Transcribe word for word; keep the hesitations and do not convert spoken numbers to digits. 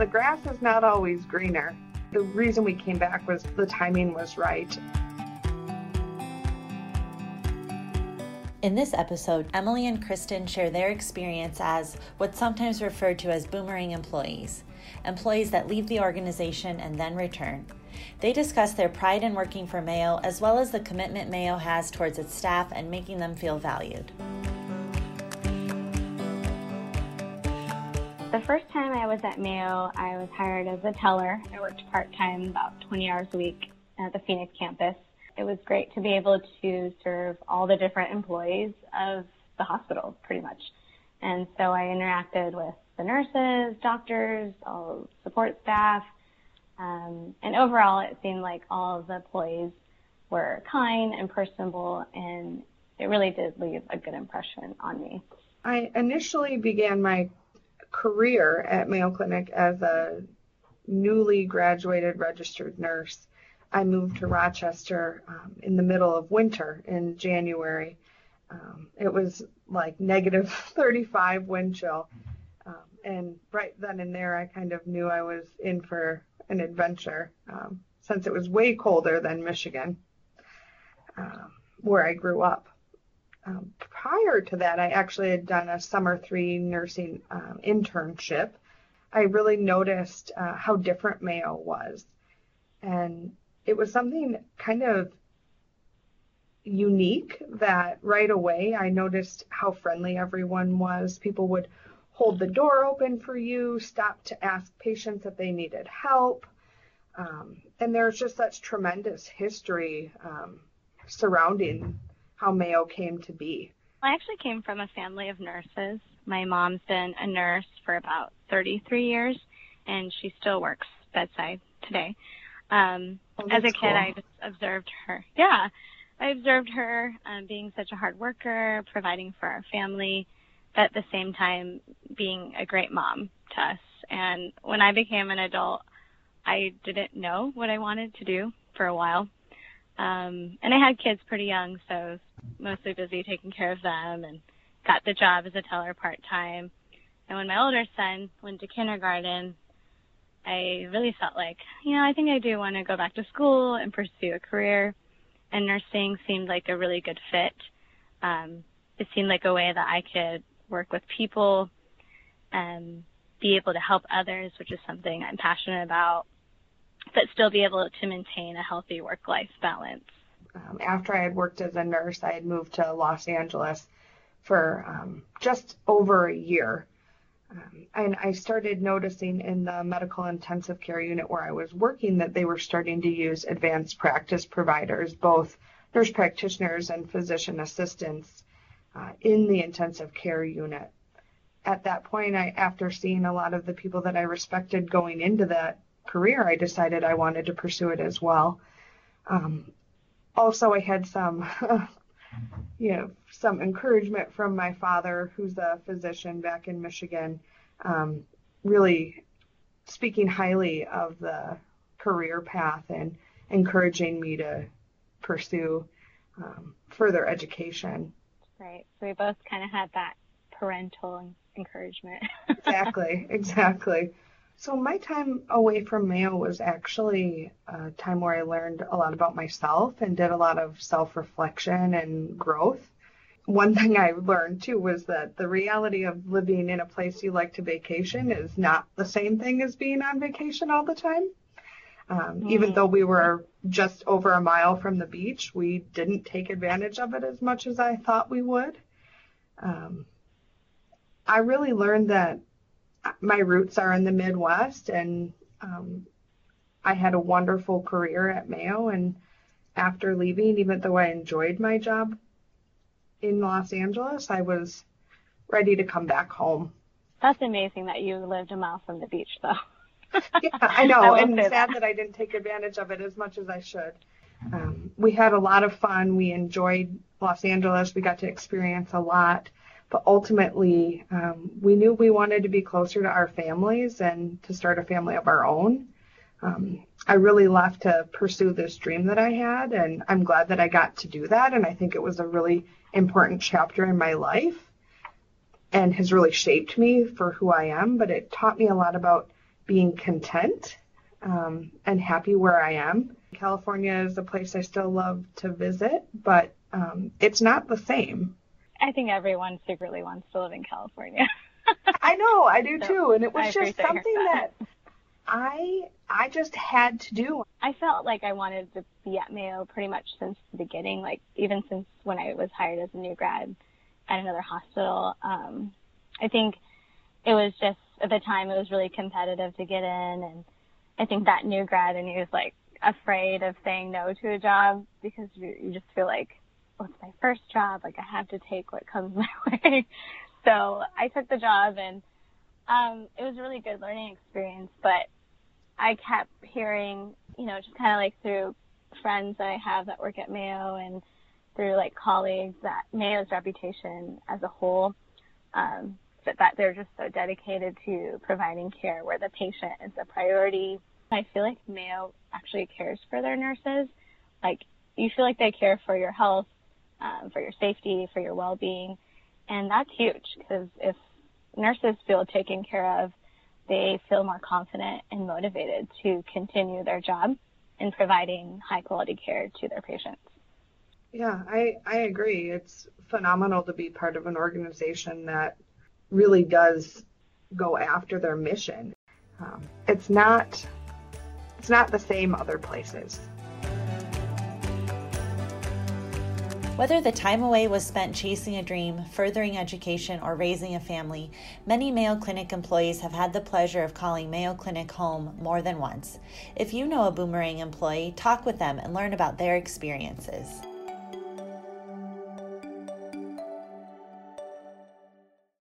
the grass is not always greener. The reason we came back was the timing was right. In this episode, Emily and Kristen share their experience as what's sometimes referred to as boomerang employees, employees that leave the organization and then return. They discuss their pride in working for Mayo, as well as the commitment Mayo has towards its staff and making them feel valued. The first time I was at Mayo, I was hired as a teller. I worked part-time about twenty hours a week at the Phoenix campus. It was great to be able to serve all the different employees of the hospital, pretty much. And so I interacted with the nurses, doctors, all support staff, um, and overall it seemed like all of the employees were kind and personable, and it really did leave a good impression on me. I initially began my career at Mayo Clinic as a newly graduated registered nurse. I moved to Rochester um, in the middle of winter in January. Um, it was like negative thirty-five wind chill. Um, and right then and there, I kind of knew I was in for an adventure um, since it was way colder than Michigan, um, where I grew up. Um, prior to that, I actually had done a summer three nursing um, internship. I really noticed uh, how different Mayo was. And it was something kind of unique that right away I noticed how friendly everyone was. People would hold the door open for you, stop to ask patients if they needed help. Um, and there's just such tremendous history um, surrounding how Mayo came to be. I actually came from a family of nurses. My mom's been a nurse for about thirty-three years, and she still works bedside today. Um, oh, as a kid, cool. I just observed her. Yeah, I observed her um, being such a hard worker, providing for our family, but at the same time being a great mom to us. And when I became an adult, I didn't know what I wanted to do for a while. Um, and I had kids pretty young, so I was mostly busy taking care of them and got the job as a teller part-time. And when my older son went to kindergarten, I really felt like, you know, I think I do want to go back to school and pursue a career, and nursing seemed like a really good fit. Um, it seemed like a way that I could work with people and be able to help others, which is something I'm passionate about, but still be able to maintain a healthy work-life balance. Um, after I had worked as a nurse, I had moved to Los Angeles for um, just over a year. Um, and I started noticing in the medical intensive care unit where I was working that they were starting to use advanced practice providers, both nurse practitioners and physician assistants uh, in the intensive care unit. At that point, I, after seeing a lot of the people that I respected going into that career, I decided I wanted to pursue it as well. Um, also, I had some... you know, some encouragement from my father, who's a physician back in Michigan, um, really speaking highly of the career path and encouraging me to pursue um, further education. Right. So we both kind of had that parental encouragement. Exactly. Exactly. So my time away from Mayo was actually a time where I learned a lot about myself and did a lot of self-reflection and growth. One thing I learned, too, was that the reality of living in a place you like to vacation is not the same thing as being on vacation all the time. Um, mm-hmm. Even though we were just over a mile from the beach, we didn't take advantage of it as much as I thought we would. Um, I really learned that my roots are in the Midwest, and um, I had a wonderful career at Mayo, and after leaving, even though I enjoyed my job in Los Angeles, I was ready to come back home. That's amazing that you lived a mile from the beach, though. Yeah, I know, I and sad that. that I didn't take advantage of it as much as I should. Um, we had a lot of fun. We enjoyed Los Angeles. We got to experience a lot. But ultimately, um, we knew we wanted to be closer to our families and to start a family of our own. Um, I really left to pursue this dream that I had, and I'm glad that I got to do that. And I think it was a really important chapter in my life and has really shaped me for who I am. But it taught me a lot about being content um, and happy where I am. California is a place I still love to visit, but um, it's not the same. I think everyone secretly wants to live in California. I know, I do so, too. And it was I just something that. that I I just had to do. I felt like I wanted to be at Mayo pretty much since the beginning, like even since when I was hired as a new grad at another hospital. Um, I think it was just, at the time, it was really competitive to get in. And I think that new grad, and he was like afraid of saying no to a job because you, you just feel like, well, it's my first job. Like, I have to take what comes my way. So I took the job, and um, it was a really good learning experience. But I kept hearing, you know, just kind of like through friends that I have that work at Mayo and through like colleagues, that Mayo's reputation as a whole, um, that, that they're just so dedicated to providing care where the patient is a priority. I feel like Mayo actually cares for their nurses. Like, you feel like they care for your health, um, for your safety, for your well-being. And that's huge, because if nurses feel taken care of, they feel more confident and motivated to continue their job in providing high-quality care to their patients. Yeah, I, I agree. It's phenomenal to be part of an organization that really does go after their mission. Um, it's not, it's not the same other places. Whether the time away was spent chasing a dream, furthering education, or raising a family, many Mayo Clinic employees have had the pleasure of calling Mayo Clinic home more than once. If you know a Boomerang employee, talk with them and learn about their experiences.